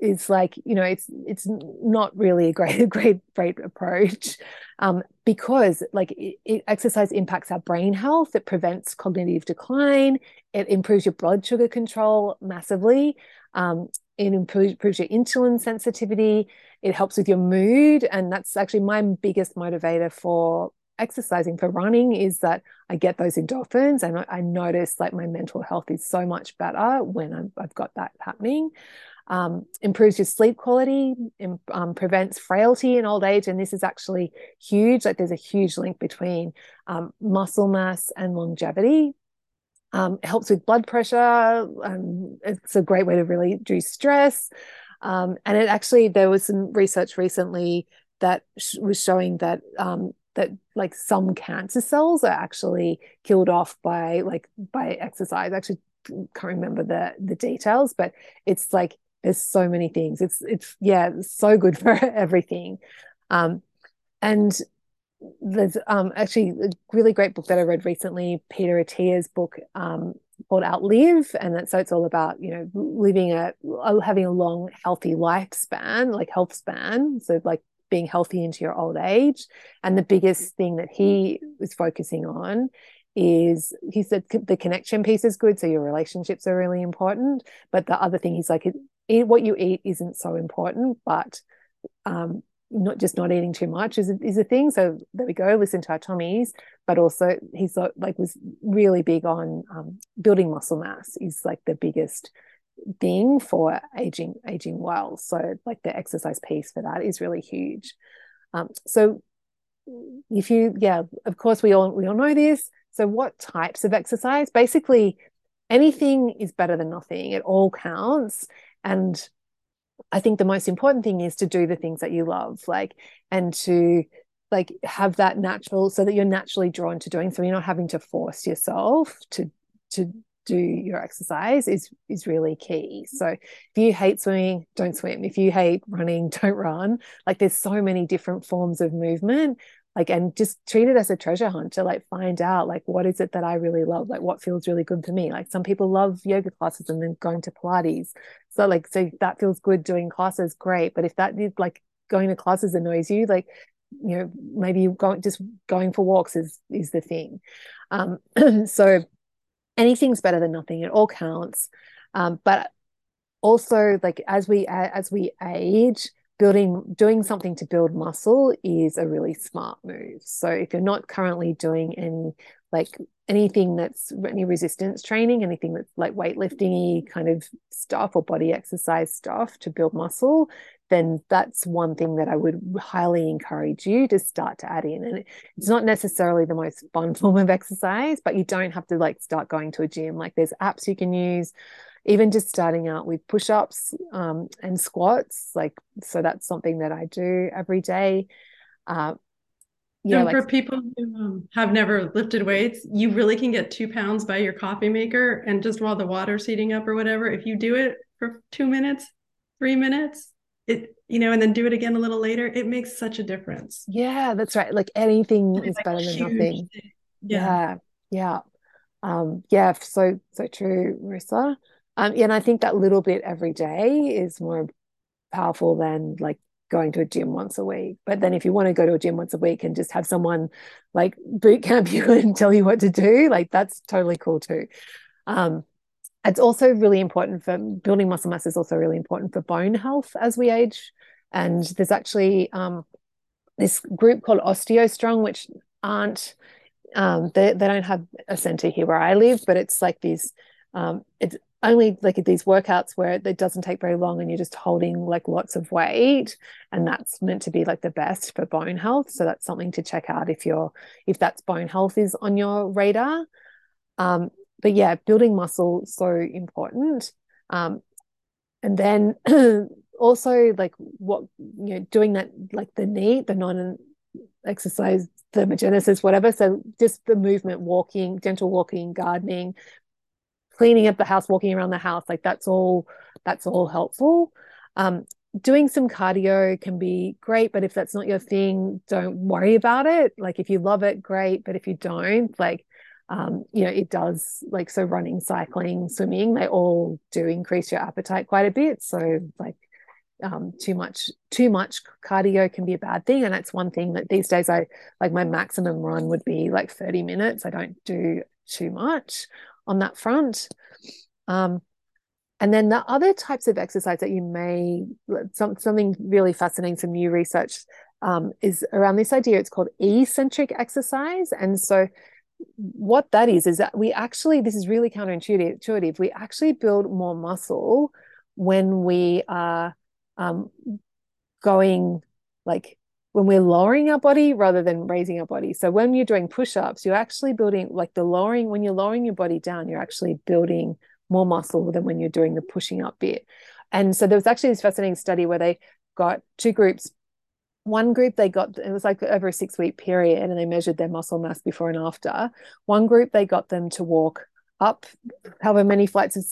is like, you know, it's, it's not really a great, great, great approach. Um, because like it, it, exercise impacts our brain health. It prevents cognitive decline. It improves your blood sugar control massively. Um, it improves, improves your insulin sensitivity. It helps with your mood. And that's actually my biggest motivator for exercising, for running, is that I get those endorphins. And I, I notice like my mental health is so much better when I'm, I've got that happening. Um, improves your sleep quality, um, prevents frailty in old age. And this is actually huge. Like there's a huge link between um, muscle mass and longevity. Um, it helps with blood pressure. Um, it's a great way to really reduce stress. Um, and it actually, there was some research recently that sh- was showing that um, that like some cancer cells are actually killed off by like by exercise. I actually can't remember the the details, but it's like, there's so many things. It's, it's yeah, it's so good for everything. Um, and there's um, actually a really great book that I read recently, Peter Attia's book um, called Outlive. And that, so it's all about, you know, living a, having a long, healthy lifespan, like health span. So like being healthy into your old age. And the biggest thing that he was focusing on is, he said the connection piece is good. So your relationships are really important. But the other thing he's like, it, Eat, what you eat isn't so important, but um, not just not eating too much is a, is a thing. So there we go, listen to our tummies. But also he's like was really big on um, building muscle mass is like the biggest thing for aging aging well. So like the exercise piece for that is really huge. Um, so if you, yeah, of course we all we all know this. So what types of exercise? Basically, anything is better than nothing. It all counts. And I think the most important thing is to do the things that you love, like, and to like have that natural, so that you're naturally drawn to doing. So you're not having to force yourself to, to do your exercise is, is really key. So if you hate swimming, don't swim. If you hate running, don't run. Like there's so many different forms of movement, like, and just treat it as a treasure hunt to like find out like what is it that I really love, like what feels really good for me. Like some people love yoga classes and then going to Pilates, so like so if that feels good doing classes, great. But if that is like going to classes annoys you, like, you know, maybe you go, just going for walks is is the thing. Um so anything's better than nothing. It all counts. Um, but also, like, as we as we age, building doing something to build muscle is a really smart move. So if you're not currently doing any like anything that's any resistance training, anything that's like weightlifting-y kind of stuff or body exercise stuff to build muscle, then that's one thing that I would highly encourage you to start to add in. And it's not necessarily the most fun form of exercise, but you don't have to like start going to a gym. Like, there's apps you can use, even just starting out with push-ups um, and squats. Like, so that's something that I do every day. Uh, yeah, and like, for people who um, have never lifted weights, you really can get two pounds by your coffee maker. And just while the water's heating up or whatever, if you do it for two minutes, three minutes, it, you know, and then do it again a little later, it makes such a difference. Yeah, that's right. Like, anything it's is like better than nothing. Yeah. Yeah. Yeah. Um, yeah. So, so true, Marissa. Um, and I think that little bit every day is more powerful than like going to a gym once a week. But then if you want to go to a gym once a week and just have someone like boot camp you and tell you what to do, like, that's totally cool too. Um, It's also really important for building muscle mass is also really important for bone health as we age. And there's actually um, this group called OsteoStrong, which aren't, um, they, they don't have a center here where I live, but it's like these, um, it's only like these workouts where it doesn't take very long and you're just holding like lots of weight, and that's meant to be like the best for bone health. So that's something to check out if you're, if that's bone health is on your radar. Um, But yeah, building muscle, so important. Um, and then also like what, you know, doing that, like the knee, the non-exercise thermogenesis, whatever. So just the movement, walking, gentle walking, gardening, cleaning up the house, walking around the house, like that's all, that's all helpful. Um, doing some cardio can be great, but if that's not your thing, don't worry about it. Like, if you love it, great. But if you don't, like, Um, you know, it does, like, so running, cycling, swimming, they all do increase your appetite quite a bit. So like um, too much, too much cardio can be a bad thing. And that's one thing that these days I, like, my maximum run would be like thirty minutes. I don't do too much on that front. Um, and then the other types of exercise that you may, some, something really fascinating, some new research um, is around this idea. It's called eccentric exercise. And so what that is is that we actually, this is really counterintuitive, we actually build more muscle when we are um, going, like, when we're lowering our body rather than raising our body. So when you're doing push-ups, you're actually building, like, the lowering, when you're lowering your body down, you're actually building more muscle than when you're doing the pushing up bit. And so there was actually this fascinating study where they got two groups. One group, they got, it was like over a six-week period, and they measured their muscle mass before and after. One group, they got them to walk up however many flights of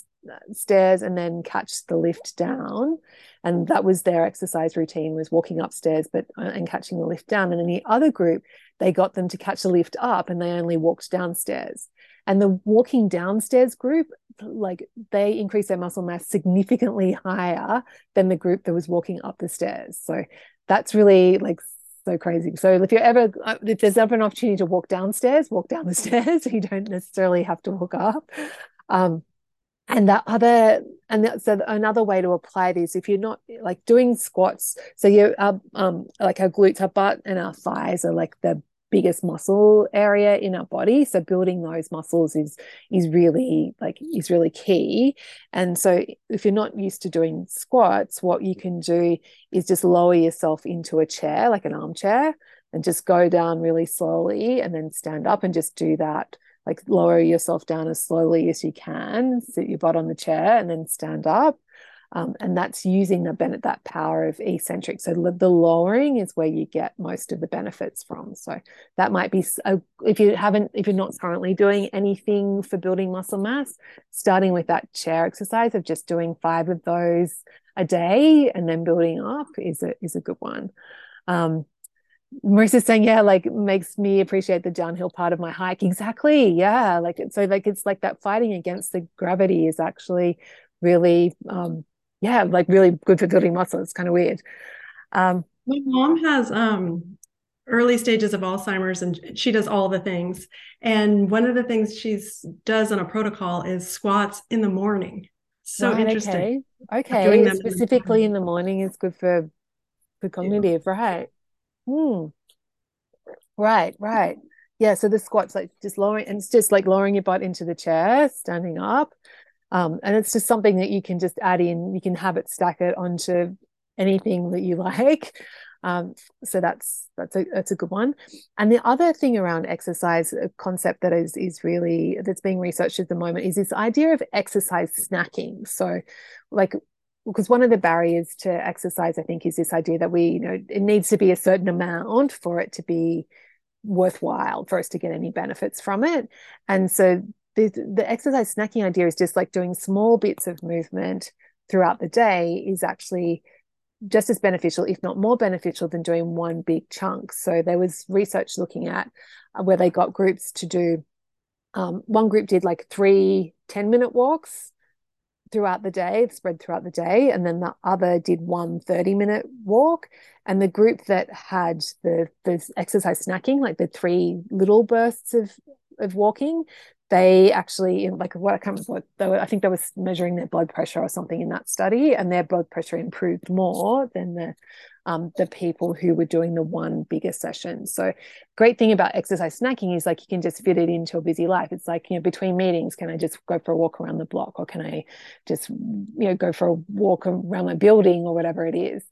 stairs and then catch the lift down. And that was their exercise routine, was walking upstairs but and catching the lift down. And then the other group, they got them to catch the lift up and they only walked downstairs. And the walking downstairs group, like, they increased their muscle mass significantly higher than the group that was walking up the stairs. So that's really, like, so crazy. So if you're ever, if there's ever an opportunity to walk downstairs, walk down the stairs. You don't necessarily have to walk up. Um, and that other, and that, so another way to apply this, if you're not, like, doing squats, so you are, um, like, our glutes, our butt and our thighs are like the biggest muscle area in our body. So building those muscles is is really like is really key. And so if you're not used to doing squats, what you can do is just lower yourself into a chair, like an armchair, and just go down really slowly and then stand up and just do that. Like, lower yourself down as slowly as you can, sit your butt on the chair and then stand up. Um, and that's using the benefit, that power of eccentric. So the lowering is where you get most of the benefits from. So that might be, a, if you haven't, if you're not currently doing anything for building muscle mass, starting with that chair exercise of just doing five of those a day and then building up is a, is a good one. Um, Marissa's saying, yeah, like, makes me appreciate the downhill part of my hike. Exactly. Yeah. Like, so like, it's like that fighting against the gravity is actually really, um, yeah, like, really good for building muscle. It's kind of weird. Um, my mom has um, early stages of Alzheimer's, and she does all the things. And one of the things she does on a protocol is squats in the morning. So right, interesting. Okay, okay. Doing specifically in the morning is good for good cognitive, yeah. right? Hmm. Right, right. Yeah, so the squats, like just lowering, and it's just like lowering your butt into the chair, standing up. Um, and it's just something that you can just add in. You can habit stack it onto anything that you like. Um, so that's that's a that's a good one. And the other thing around exercise, a concept that is is really that's being researched at the moment, is this idea of exercise snacking. So, like, because one of the barriers to exercise, I think, is this idea that we, you know, it needs to be a certain amount for it to be worthwhile for us to get any benefits from it. And so the the exercise snacking idea is just like doing small bits of movement throughout the day is actually just as beneficial, if not more beneficial, than doing one big chunk. So there was research looking at where they got groups to do, um, one group did like three ten-minute walks throughout the day, spread throughout the day, and then the other did one thirty-minute walk. And the group that had the, the exercise snacking, like the three little bursts of, of walking, they actually, like what I can't remember, they were, I think they were measuring their blood pressure or something in that study, and their blood pressure improved more than the um, the people who were doing the one bigger session. So great thing about exercise snacking is like you can just fit it into a busy life. It's like, you know, between meetings, can I just go for a walk around the block, or can I just, you know, go for a walk around my building or whatever it is.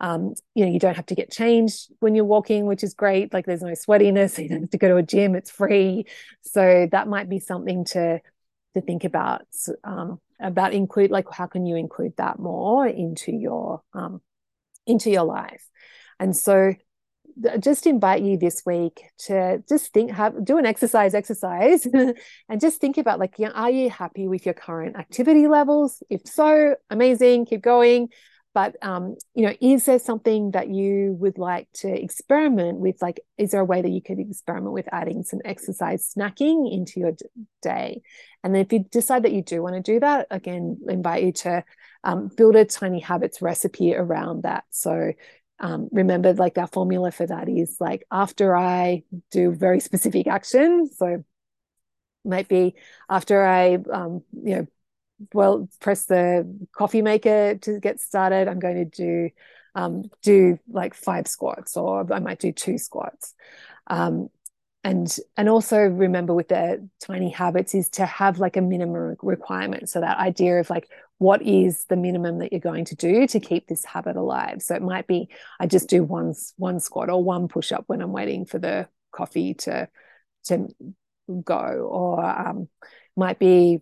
Um, you know, you don't have to get changed when you're walking, which is great. Like there's no sweatiness. You don't have to go to a gym. It's free. So that might be something to to think about, um, about include, like how can you include that more into your, um, into your life. And so just invite you this week to just think, have, do an exercise exercise and just think about, like, you know, are you happy with your current activity levels? If so, amazing, keep going. But, um, you know, is there something that you would like to experiment with? Like, is there a way that you could experiment with adding some exercise snacking into your day? And then if you decide that you do want to do that, again, invite you to um, build a tiny habits recipe around that. So um, remember, like, our formula for that is like, after I do very specific action, so might be after I, um, you know, well, press the coffee maker to get started, I'm going to do um, do like five squats, or I might do two squats. Um, and and also remember with the tiny habits is to have like a minimum requirement. So that idea of like, what is the minimum that you're going to do to keep this habit alive? So it might be, I just do one, one squat or one push-up when I'm waiting for the coffee to, to go, or um, might be,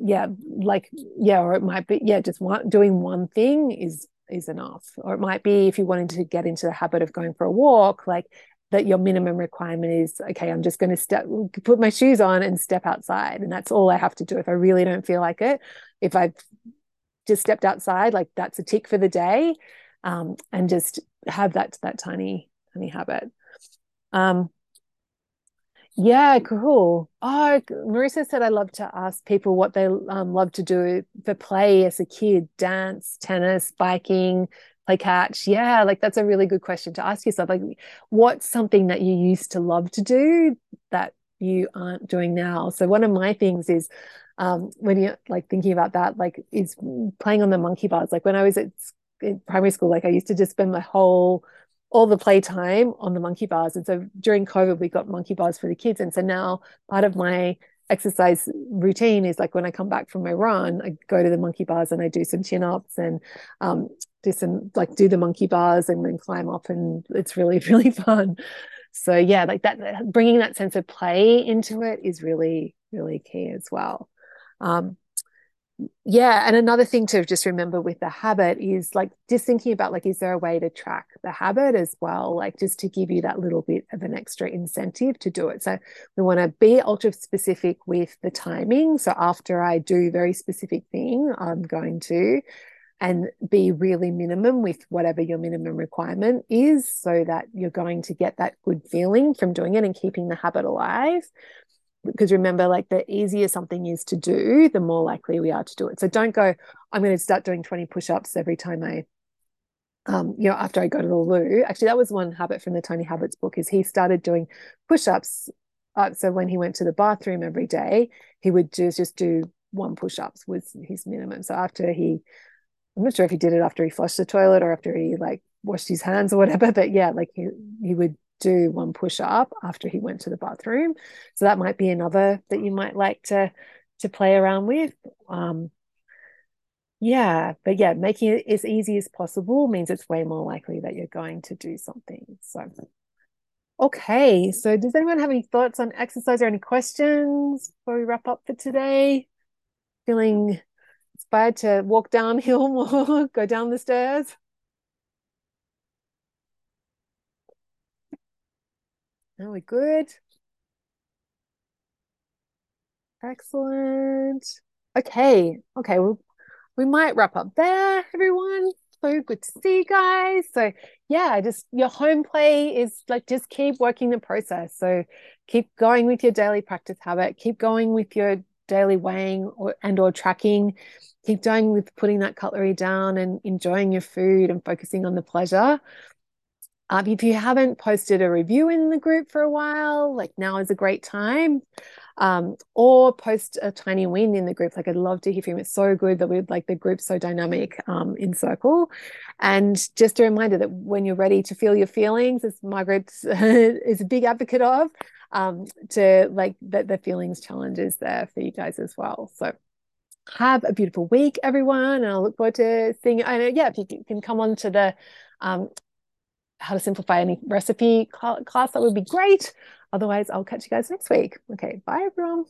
yeah, like, yeah, or it might be, yeah, just one, doing one thing is is enough. Or it might be, if you wanted to get into the habit of going for a walk, like that your minimum requirement is, okay, I'm just going to step, put my shoes on and step outside, and that's all I have to do. If I really don't feel like it, if I've just stepped outside, like that's a tick for the day, um, and just have that that tiny, tiny habit. Um, Yeah, cool. Oh, Marissa said, I love to ask people what they um, love to do for play as a kid: dance, tennis, biking, play catch. Yeah, like that's a really good question to ask yourself. Like, what's something that you used to love to do that you aren't doing now? So one of my things is, um, when you're like thinking about that, like, is playing on the monkey bars. Like when I was at in primary school, like I used to just spend my whole all the playtime on the monkey bars. And so during COVID, we got monkey bars for the kids. And so now part of my exercise routine is like when I come back from my run, I go to the monkey bars and I do some chin-ups and um, do some, like do the monkey bars and then climb up, and it's really, really fun. So yeah, like that, bringing that sense of play into it is really, really key as well. Um, Yeah. And another thing to just remember with the habit is like just thinking about, like, is there a way to track the habit as well? Like just to give you that little bit of an extra incentive to do it. So we want to be ultra specific with the timing. So after I do very specific thing, I'm going to, and be really minimum with whatever your minimum requirement is, so that you're going to get that good feeling from doing it and keeping the habit alive. Because remember, like the easier something is to do, the more likely we are to do it. So don't go, I'm going to start doing twenty push-ups every time I um, you know, after I got it all loose, actually that was one habit from the Tiny Habits book, is he started doing push-ups. Uh, so when he went to the bathroom every day, he would just, just do one push-ups was his minimum. So after he, I'm not sure if he did it after he flushed the toilet or after he like washed his hands or whatever, but yeah, like he, he would do one push-up after he went to the bathroom. So that might be another that you might like to to play around with. Um, yeah, but yeah, making it as easy as possible means it's way more likely that you're going to do something. So, okay, so does anyone have any thoughts on exercise or any questions before we wrap up for today? Feeling inspired to walk downhill more, go down the stairs? Are we good? Excellent. Okay. Okay. Well, we might wrap up there, everyone. So good to see you guys. So yeah, just your home play is like, just keep working the process. So keep going with your daily practice habit. Keep going with your daily weighing or, and or tracking. Keep going with putting that cutlery down and enjoying your food and focusing on the pleasure. Um, if you haven't posted a review in the group for a while, like now is a great time. Um, or post a tiny win in the group. Like I'd love to hear from you. It's so good that we like the group's so dynamic um, in Circle. And just a reminder that when you're ready to feel your feelings, as Margaret is a big advocate of, um, to like that the feelings challenge is there for you guys as well. So have a beautiful week, everyone. And I look forward to seeing you. And yeah, if you can come on to the um, how to simplify any recipe class, that would be great. Otherwise, I'll catch you guys next week. Okay, bye, everyone.